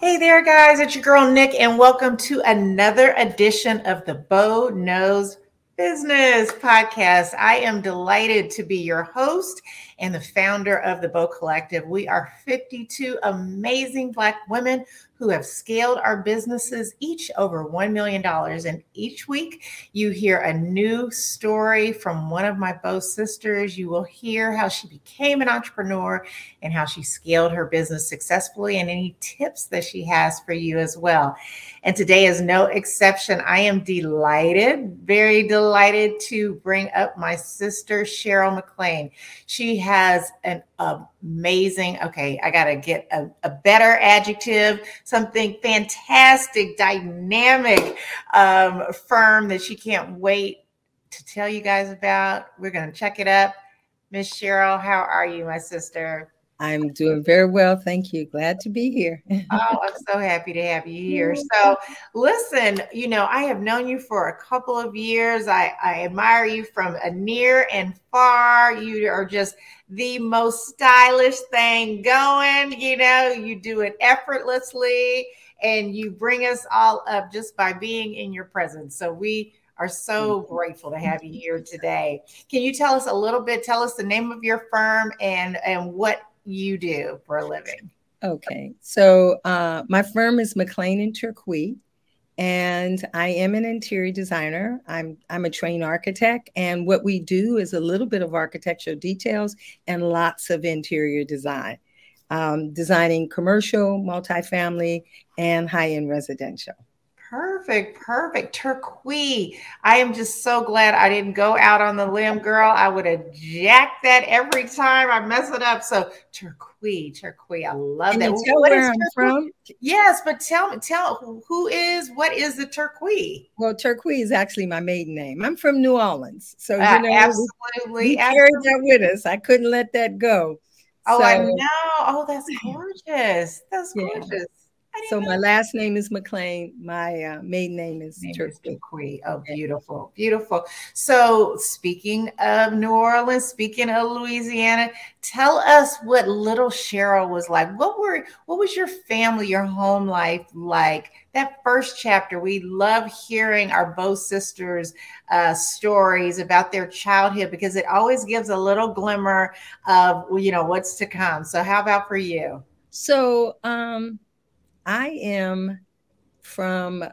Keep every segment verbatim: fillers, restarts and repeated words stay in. Hey there, guys. It's your girl, Nick, and welcome to another edition of the B O W Knows Business Podcast. I am delighted to be your host and the founder of the B O W Collective. We are fifty-two amazing Black women who have scaled our businesses, each over one million dollars. And each week, you hear a new story from one of my B O W sisters. You will hear how she became an entrepreneur and how she scaled her business successfully and any tips that she has for you as well. And today is no exception. I am delighted, very delighted to bring up my sister, Cheryl McLean. She has an amazing, okay, I got to get a, a better adjective, something fantastic, dynamic um, firm that she can't wait to tell you guys about. We're going to check it up. Miss Cheryl, how are you, my sister? I'm doing very well. Thank you. Glad to be here. Oh, I'm so happy to have you here. So listen, you know, I have known you for a couple of years. I, I admire you from a near and far. You are just the most stylish thing going. You know, you do it effortlessly and you bring us all up just by being in your presence. So we are so grateful to have you here today. Can you tell us a little bit? Tell us the name of your firm and, and what you do for a living. Okay. So uh, my firm is McLean and Tircuit, and I am an interior designer. I'm I'm a trained architect, and what we do is a little bit of architectural details and lots of interior design, um, designing commercial, multifamily, and high-end residential. Perfect. Perfect. Tircuit. I am just so glad I didn't go out on the limb, girl. I would have jacked that every time I mess it up. So Tircuit, Tircuit. I love Can that. You tell what where is I'm from? Yes, but tell me, tell who is, what is the Tircuit? Well, Tircuit is actually my maiden name. I'm from New Orleans. So you uh, know, absolutely. We, we carried that with us. I couldn't let that go. Oh, so, I know. Oh, that's gorgeous. That's gorgeous. Yeah. So my last name is McLean. My uh, maiden name is Tircuit. Oh, beautiful, beautiful. So speaking of New Orleans, speaking of Louisiana, tell us what little Cheryl was like. What were, what was your family, your home life like? That first chapter, we love hearing our B O W sisters' uh, stories about their childhood because it always gives a little glimmer of, you know, what's to come. So how about for you? So, um, I am from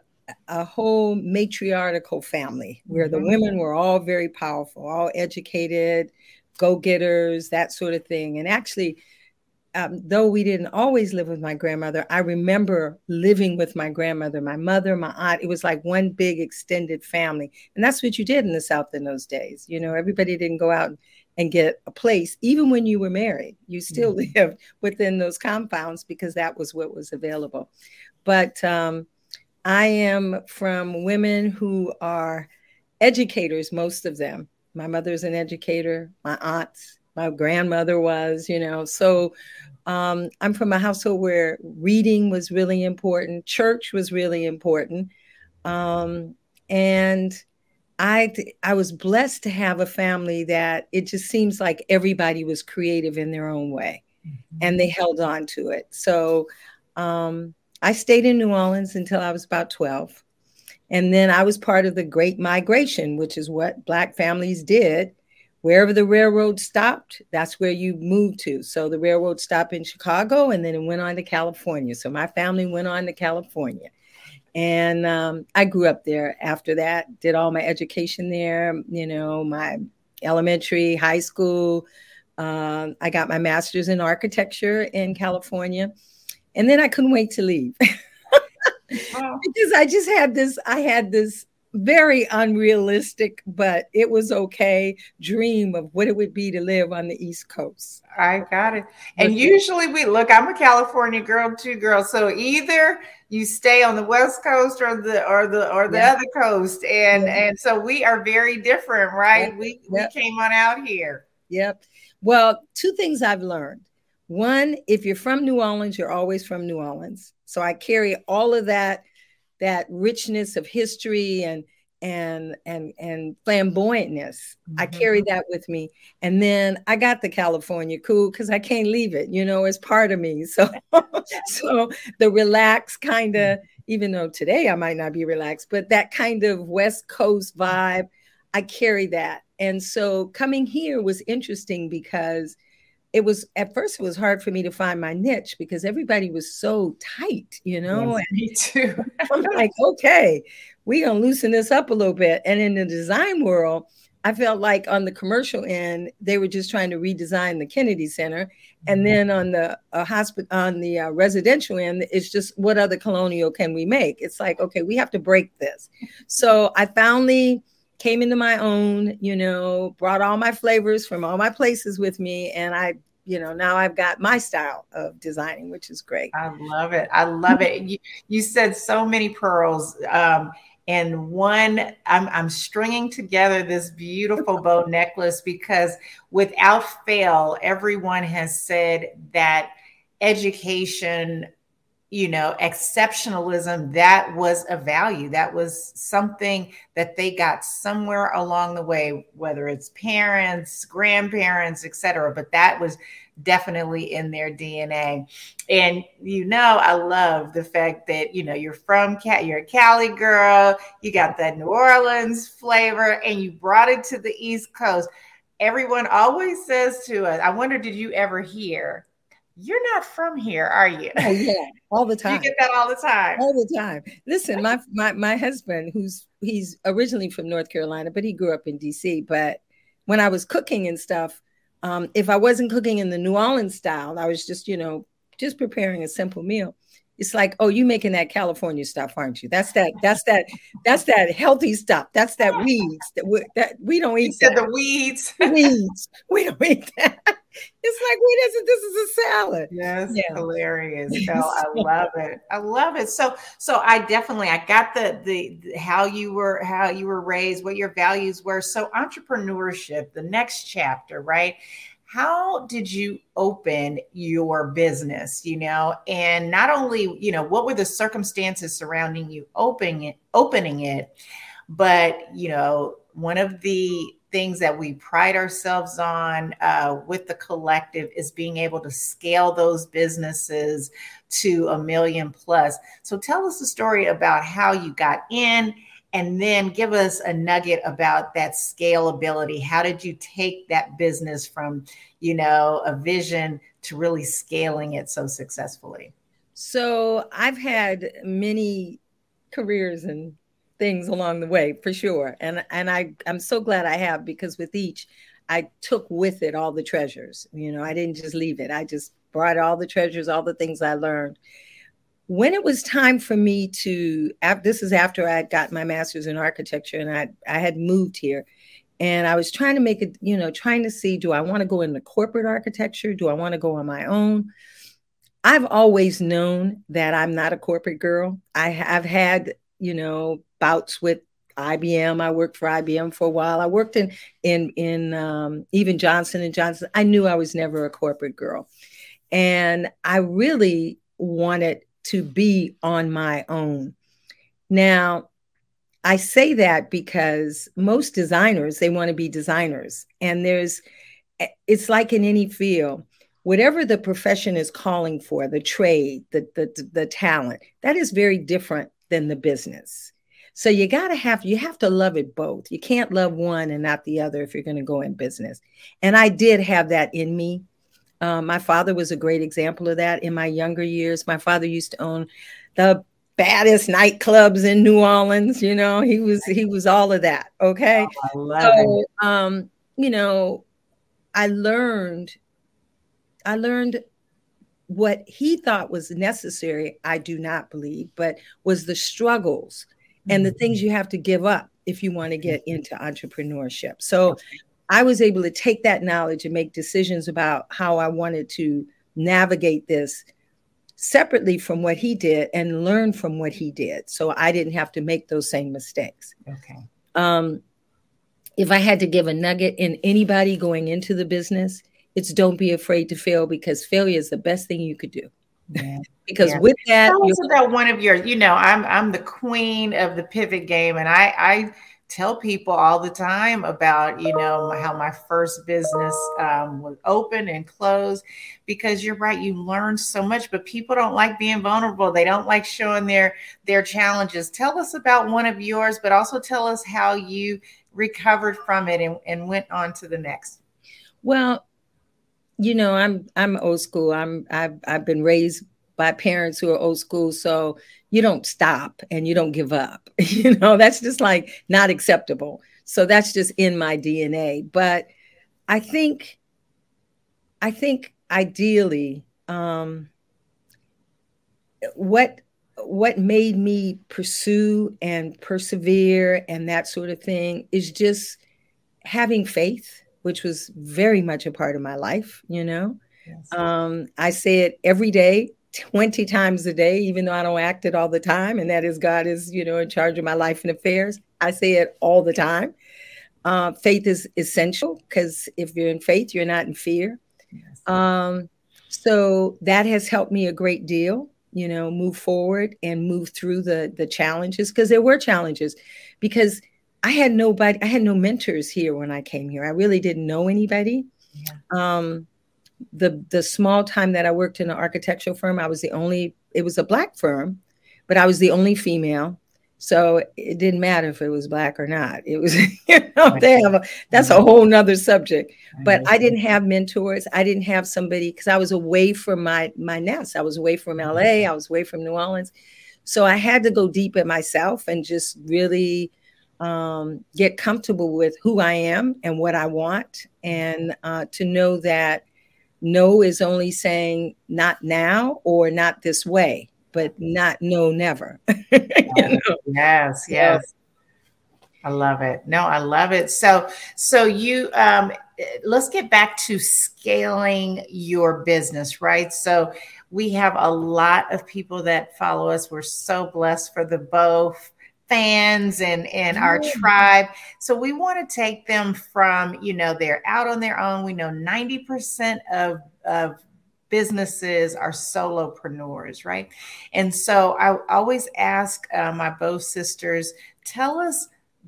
a whole matriarchal family where the women were all very powerful, all educated, go-getters, that sort of thing. And actually, um, though we didn't always live with my grandmother, I remember living with my grandmother, my mother, my aunt. It was like one big extended family. And that's what you did in the South in those days. You know, everybody didn't go out and get a place. Even when you were married, you still mm-hmm. lived within those compounds because that was what was available. But um, I am from women who are educators, most of them. My mother's an educator, my aunt's, my grandmother was, you know. So um, I'm from a household where reading was really important. Church was really important. Um, and I I was blessed to have a family that it just seems like everybody was creative in their own way mm-hmm. and they held on to it. So um, I stayed in New Orleans until I was about twelve. And then I was part of the Great Migration, which is what Black families did. Wherever the railroad stopped, that's where you moved to. So the railroad stopped in Chicago and then it went on to California. So my family went on to California. And um, I grew up there after that, did all my education there, you know, my elementary, high school. Uh, I got my master's in architecture in California. And then I couldn't wait to leave wow. because I just had this, I had this very unrealistic, but it was okay, dream of what it would be to live on the East Coast. I got it. And With usually we look, I'm a California girl too, girl. So either you stay on the West Coast or the or the or the yeah. other coast. And yeah. and so we are very different, right? Yeah. We we yep. came on out here. Yep. Well, two things I've learned. One, if you're from New Orleans, you're always from New Orleans. So I carry all of that. that richness of history and, and and and flamboyantness. Mm-hmm. I carry that with me. And then I got the California cool because I can't leave it, you know, it's part of me. So so the relaxed kind of, even though today I might not be relaxed, but that kind of West Coast vibe, I carry that. And so coming here was interesting because it was, at first it was hard for me to find my niche because everybody was so tight, you know? Yes, and me too. I'm like, okay, we're going to loosen this up a little bit. And in the design world, I felt like on the commercial end, they were just trying to redesign the Kennedy Center. And then on the uh, hospital, on the uh, residential end, it's just what other colonial can we make? It's like, okay, we have to break this. So I finally came into my own, you know, brought all my flavors from all my places with me. And I, you know, now I've got my style of designing, which is great. I love it. I love it. You, you said so many pearls. Um, and one, I'm, I'm stringing together this beautiful bow necklace because without fail, everyone has said that education, you know, exceptionalism, that was a value. That was something that they got somewhere along the way, whether it's parents, grandparents, et cetera. But that was definitely in their D N A. And, you know, I love the fact that, you know, you're from, you're a Cali girl, you got that New Orleans flavor, and you brought it to the East Coast. Everyone always says to us, I wonder, did you ever hear, "You're not from here, are you?" Oh, yeah, all the time. You get that all the time. All the time. Listen, my my my husband, who's he's originally from North Carolina, but he grew up in D C. But when I was cooking and stuff, um, if I wasn't cooking in the New Orleans style, I was just, you know, just preparing a simple meal. It's like, oh, you making that California stuff, aren't you? That's that. That's that. That's that healthy stuff. That's that weeds that we, that we don't eat. You said that. The weeds. Weeds. We don't eat that. It's like, wait, isn't this is a salad? Yes, yeah. Hilarious. So I love it. I love it. So, so I definitely, I got the, the the how you were how you were raised, what your values were. So entrepreneurship, the next chapter, right? How did you open your business, you know, and not only, you know, what were the circumstances surrounding you opening it, opening it, but, you know, one of the things that we pride ourselves on uh, with the collective is being able to scale those businesses to a million plus. So tell us a story about how you got in, and then give us a nugget about that scalability. How did you take that business from, you know, a vision to really scaling it so successfully? So I've had many careers and things along the way, for sure. And and I, I'm so glad I have, because with each, I took with it all the treasures. You know, I didn't just leave it. I just brought all the treasures, all the things I learned. When it was time for me to, this is after I had got my master's in architecture and I I had moved here, and I was trying to make it, you know, trying to see, do I want to go into corporate architecture? Do I want to go on my own? I've always known that I'm not a corporate girl. I, I've had, you know, bouts with I B M. I worked for I B M for a while. I worked in in in um, even Johnson and Johnson. I knew I was never a corporate girl. And I really wanted to be on my own. Now, I say that because most designers, they want to be designers. And there's, it's like in any field, whatever the profession is calling for, the trade, the the, the talent, that is very different than the business. So you got to have, you have to love it both. You can't love one and not the other if you're going to go in business. And I did have that in me. Um, my father was a great example of that in my younger years. My father used to own the baddest nightclubs in New Orleans. You know, he was, he was all of that. Okay. Oh, I love it. So, um, you know, I learned, I learned what he thought was necessary. I do not believe, but was the struggles and the things you have to give up if you want to get into entrepreneurship. So I was able to take that knowledge and make decisions about how I wanted to navigate this separately from what he did and learn from what he did. So I didn't have to make those same mistakes. Okay. Um, if I had to give a nugget in anybody going into the business, it's don't be afraid to fail, because failure is the best thing you could do. Yeah. Because yeah. with that, tell us about one of your, you know, I'm I'm the queen of the pivot game, and I I tell people all the time about, you know, how my first business um, was open and closed, because you're right, you learn so much, but people don't like being vulnerable. They don't like showing their, their challenges. Tell us about one of yours, but also tell us how you recovered from it and, and went on to the next. Well, you know, I'm, I'm old school. I'm, I've, I've been raised by parents who are old school. So you don't stop and you don't give up, you know, that's just like not acceptable. So that's just in my D N A. But I think, I think ideally, um, what, what made me pursue and persevere and that sort of thing is just having faith, which was very much a part of my life. You know, yes. um, I say it every day, twenty times a day, even though I don't act it all the time. And that is God is, you know, in charge of my life and affairs. I say it all the time. Uh, faith is essential, because if you're in faith, you're not in fear. Yes. Um, so that has helped me a great deal, you know, move forward and move through the, the challenges, because there were challenges, because I had nobody, I had no mentors here when I came here. I really didn't know anybody. Yeah. Um, The the small time that I worked in an architectural firm, I was the only, it was a black firm, but I was the only female. So it didn't matter if it was black or not. It was, you know, they have a, that's a whole nother subject. But I didn't have mentors. I didn't have somebody, because I was away from my, my nest. I was away from L A. I was away from New Orleans. So I had to go deep in myself and just really um, get comfortable with who I am and what I want. And uh, to know that no is only saying not now or not this way, but not no, never. You know? Yes, yes. I love it. No, I love it. So, so you, um, let's get back to scaling your business, right? So we have a lot of people that follow us. We're so blessed for the BOW fans and, and our yeah. tribe. So we want to take them from, you know, they're out on their own. We know ninety percent of, of businesses are solopreneurs, right? And so I always ask uh, my BOW sisters, tell us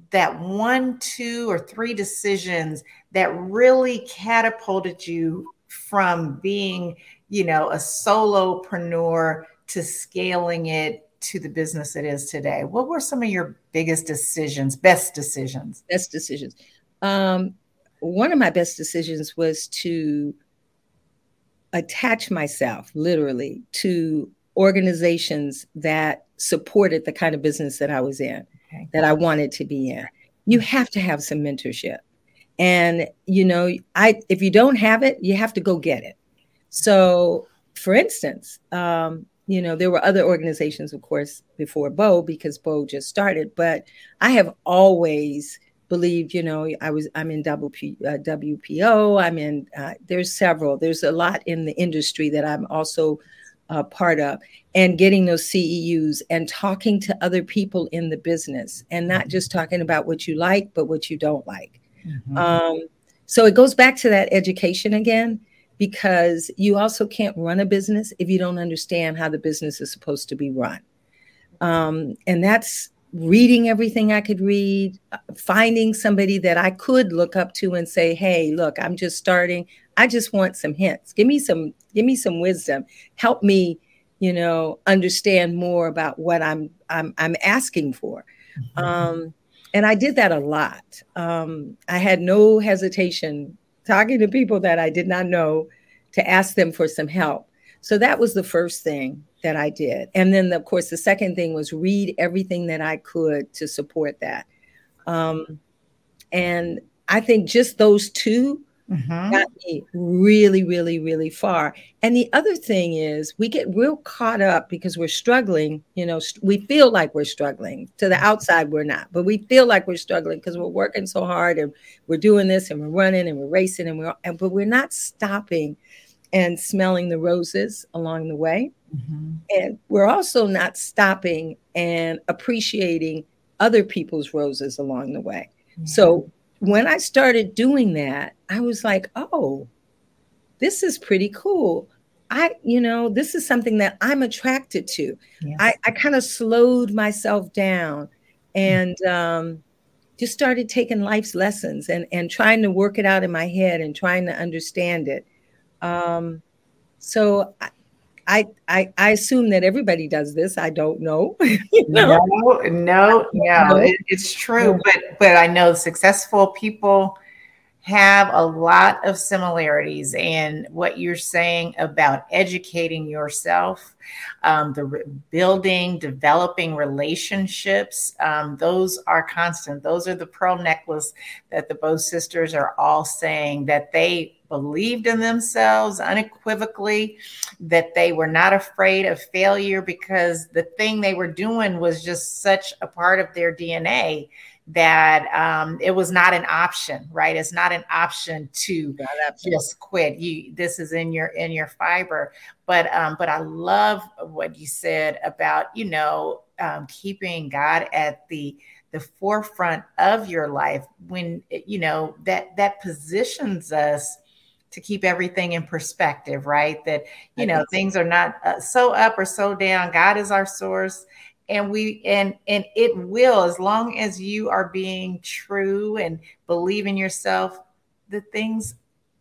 that one, two, or three decisions that really catapulted you from being, you know, a solopreneur to scaling it to the business it is today. What were some of your biggest decisions, best decisions? Best decisions. Um, one of my best decisions was to attach myself literally to organizations that supported the kind of business that I was in, okay. that I wanted to be in. You have to have some mentorship. And, you know, I if you don't have it, you have to go get it. So, for instance, um, you know, there were other organizations, of course, before BOW, because BOW just started. But I have always believed, you know, I was I'm in W P O. I'm in uh, there's several. There's a lot in the industry that I'm also uh, part of, and getting those C E Us and talking to other people in the business, and not just talking about what you like, but what you don't like. Mm-hmm. Um, so it goes back to that education again. Because you also can't run a business if you don't understand how the business is supposed to be run. Um, and that's reading everything I could read, finding somebody that I could look up to and say, hey, look, I'm just starting. I just want some hints. Give me some, give me some wisdom. Help me, you know, understand more about what I'm, I'm, I'm asking for. Mm-hmm. Um, and I did that a lot. Um, I had no hesitation talking to people that I did not know to ask them for some help. So that was the first thing that I did. And then, of course, the second thing was read everything that I could to support that. Um, and I think just those two mm-hmm. got me really, really, really far. And the other thing is we get real caught up because we're struggling. You know, st- we feel like we're struggling. To the outside, we're not. But we feel like we're struggling because we're working so hard and we're doing this and we're running and we're racing. and we're and, But we're not stopping and smelling the roses along the way. Mm-hmm. And we're also not stopping and appreciating other people's roses along the way. Mm-hmm. So when I started doing that, I was like, oh, this is pretty cool. I, you know, this is something that I'm attracted to. Yes. I, I kind of slowed myself down and, um, just started taking life's lessons and, and trying to work it out in my head and trying to understand it. Um, so I, I, I assume that everybody does this. I don't know. you know? No, no, no, it, it's true. Yeah. But, but I know successful people have a lot of similarities, and what you're saying about educating yourself, um, the re- building, developing relationships, um, those are constant. Those are the pearl necklace that the Bow sisters are all saying, that they believed in themselves unequivocally, that they were not afraid of failure because the thing they were doing was just such a part of their D N A that um, it was not an option, right? It's not an option to just quit. You, this is in your in your fiber. But um, but I love what you said about, you know, um, keeping God at the the forefront of your life, when, you know, that that positions us to keep everything in perspective, right? That, you know, things are not uh, so up or so down. God is our source. And we and and it will, as long as you are being true and believe in yourself, the things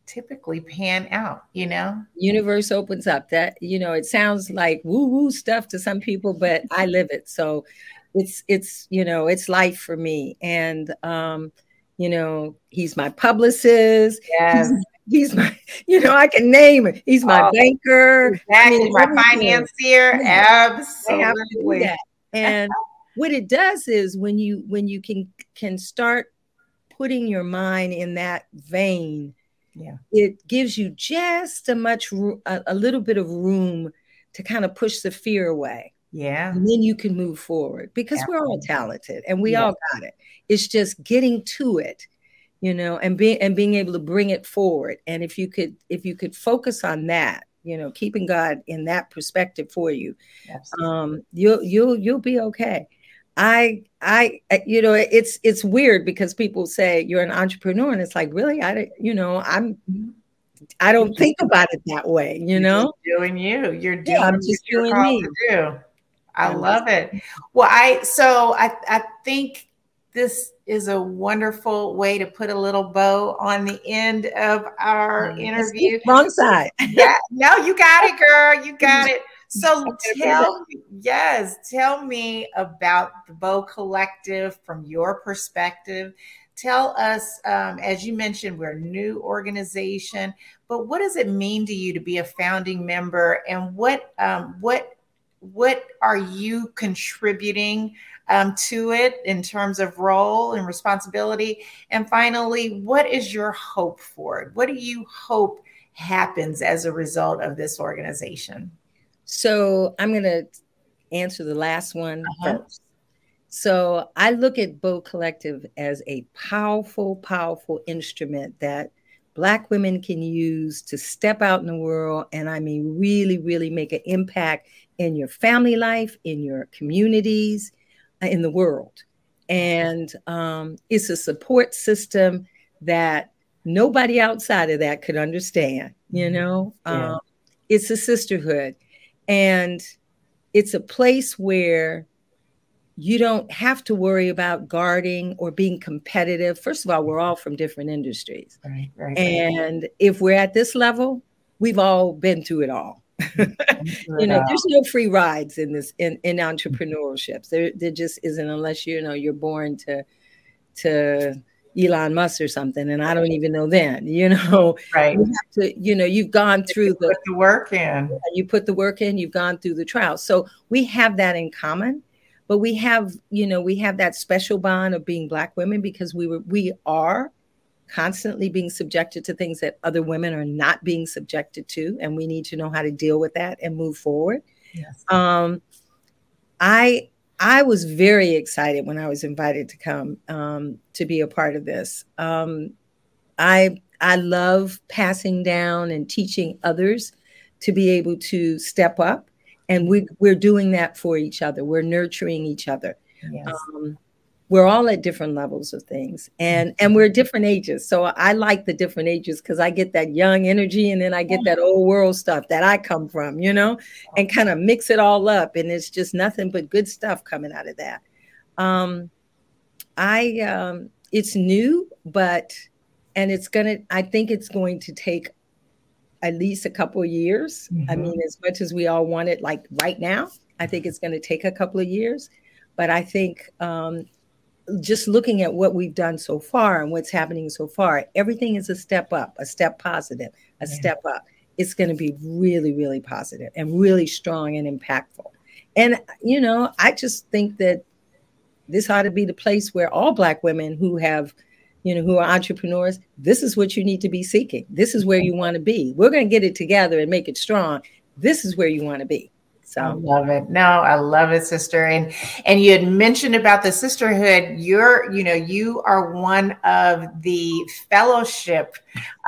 typically pan out, you know? Universe opens up. That, you know, it sounds like woo-woo stuff to some people, but I live it. So it's it's you know, it's life for me. And um, you know, he's my publicist. Yes. He's- He's my, you know, I can name him. He's my oh, banker. Exactly. I mean, my everything. Financier. Absolutely. Yeah. And what it does is when you, when you can, can start putting your mind in that vein, yeah, it gives you just a much, a, a little bit of room to kind of push the fear away. Yeah. And then you can move forward because absolutely, we're all talented and we yeah, all got it. It's just getting to it, you know, and being and being able to bring it forward. And if you could, if you could focus on that, you know, keeping God in that perspective for you, um, you'll you'll you'll be okay. I I you know, it's it's weird because people say you're an entrepreneur, and it's like, really, I you know I'm I don't think about it that way. You know, you're doing you, you're doing, yeah, I'm just you're doing me. To do. I, I love it. it. Well, I so I I think this is a wonderful way to put a little bow on the end of our oh, interview. Wrong side. Yeah, no, you got it, girl. You got it. So tell me, yes, tell me about the Bow Collective from your perspective. Tell us, um, as you mentioned, we're a new organization, but what does it mean to you to be a founding member, and what um, what what are you contributing um, to it in terms of role and responsibility? And finally, what is your hope for it? What do you hope happens as a result of this organization? So I'm going to answer the last one uh-huh. first. So I look at BOW Collective as a powerful, powerful instrument that Black women can use to step out in the world. And I mean, really, really make an impact in your family life, in your communities, in the world. And um, it's a support system that nobody outside of that could understand, you know? Yeah. Um, it's a sisterhood. And it's a place where you don't have to worry about guarding or being competitive. First of all, we're all from different industries. Right, right, and right. If we're at this level, we've all been through it all. You know, there's no free rides in this in, in entrepreneurships. There, there just isn't, unless you know you're born to to Elon Musk or something. And I don't even know then. You know, right? You have to, you know, you've gone through you the, put the work in. You put the work in. You've gone through the trials. So we have that in common, but we have, you know, we have that special bond of being Black women because we were we are. constantly being subjected to things that other women are not being subjected to. And we need to know how to deal with that and move forward. Yes. Um, I, I was very excited when I was invited to come um, to be a part of this. Um, I, I love passing down and teaching others to be able to step up. And we, we're doing that for each other. We're nurturing each other. Yes. Um, We're all at different levels of things, and, and we're different ages. So I like the different ages because I get that young energy and then I get that old world stuff that I come from, you know, and kind of mix it all up. And it's just nothing but good stuff coming out of that. Um, I um, it's new, but and it's gonna. I think it's going to take at least a couple of years. Mm-hmm. I mean, as much as we all want it, like right now, I think it's going to take a couple of years. But I think um, just looking at what we've done so far and what's happening so far, everything is a step up, a step positive, a yeah. step up. It's going to be really, really positive and really strong and impactful. And, you know, I just think that this ought to be the place where all Black women who have, you know, who are entrepreneurs, this is what you need to be seeking. This is where you want to be. We're going to get it together and make it strong. This is where you want to be. So I love it. No, I love it, sister. And and you had mentioned about the sisterhood. You're, you know, you are one of the fellowship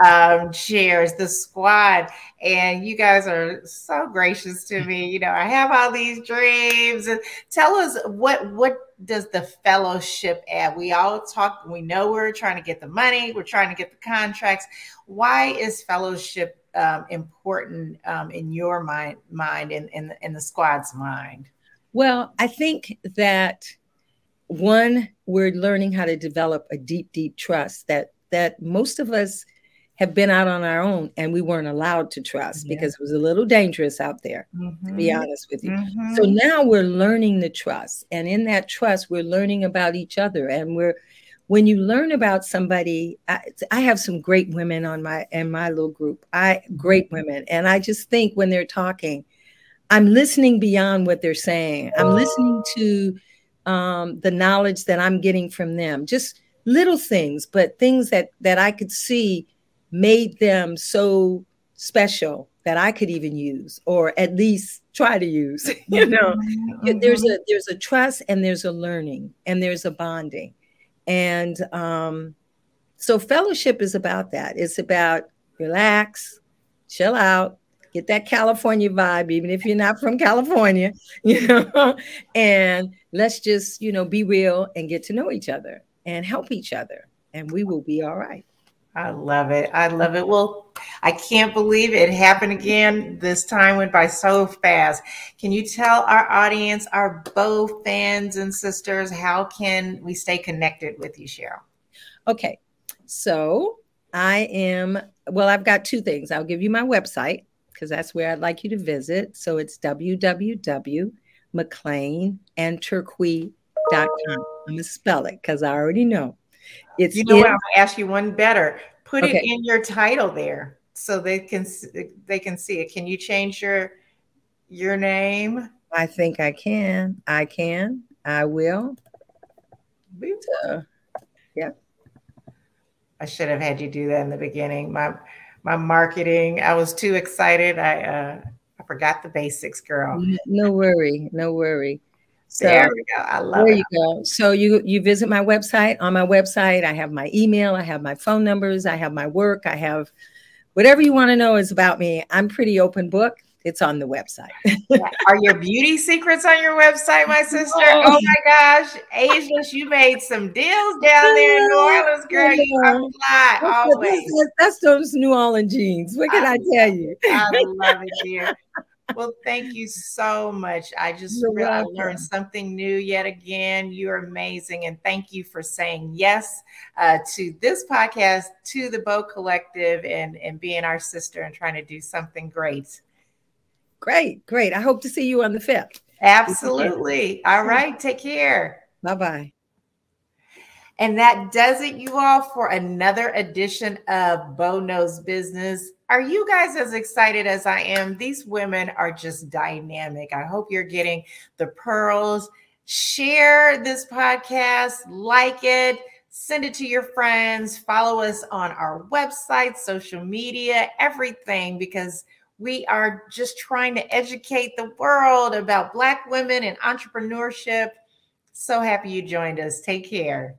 um, chairs, the squad, and you guys are so gracious to me. You know, I have all these dreams. And tell us what what does the fellowship add? We all talk. We know we're trying to get the money. We're trying to get the contracts. Why is fellowship Um, important um, in your mind, mind and in, in, in the squad's mind? Well, I think that one, we're learning how to develop a deep, deep trust that that most of us have been out on our own and we weren't allowed to trust yeah. because it was a little dangerous out there, mm-hmm. to be honest with you. Mm-hmm. So now we're learning the trust, and in that trust, we're learning about each other, and we're when you learn about somebody, I, I have some great women on my in my little group. I great women, and I just think when they're talking, I'm listening beyond what they're saying. I'm listening to um, the knowledge that I'm getting from them. Just little things, but things that that I could see made them so special that I could even use, or at least try to use. You know, there's a there's a trust, and there's a learning, and there's a bonding. And um, so fellowship is about that. It's about relax, chill out, get that California vibe, even if you're not from California, you know, and let's just, you know, be real and get to know each other and help each other. And we will be all right. I love it. I love it. Well, I can't believe it happened again. This time went by so fast. Can you tell our audience, our BOW fans and sisters, how can we stay connected with you, Cheryl? Okay. So I am, well, I've got two things. I'll give you my website because that's where I'd like you to visit. So it's w w w dot mclean and tircuit dot com. I'm going to spell it because I already know. It's you know in- what? I'm going to ask you one better. Put okay. it in your title there so they can they can see it. Can you change your your name? I think I can. I can. I will. So, yeah. I should have had you do that in the beginning. My my marketing. I was too excited. I uh, I forgot the basics, girl. No worry. No worry. So there we go. I love it. There you go. So you, you visit my website. On my website, I have my email. I have my phone numbers. I have my work. I have whatever you want to know is about me. I'm pretty open book. It's on the website. Are your beauty secrets on your website, my sister? Oh, oh my gosh. Asians, you made some deals down there in New Orleans, girl. You are fly always. That's, that's those New Orleans jeans. What can I, I tell you? I love it, dear. Well, thank you so much. I just really learned something new yet again. You're amazing. And thank you for saying yes uh, to this podcast, to the BOW Collective, and, and being our sister and trying to do something great. Great, great. I hope to see you on the fifth. Absolutely. All right. Take care. Bye-bye. And that does it, you all, for another edition of BOW Knows Business. Are you guys as excited as I am? These women are just dynamic. I hope you're getting the pearls. Share this podcast, like it, send it to your friends, follow us on our website, social media, everything, because we are just trying to educate the world about Black women and entrepreneurship. So happy you joined us. Take care.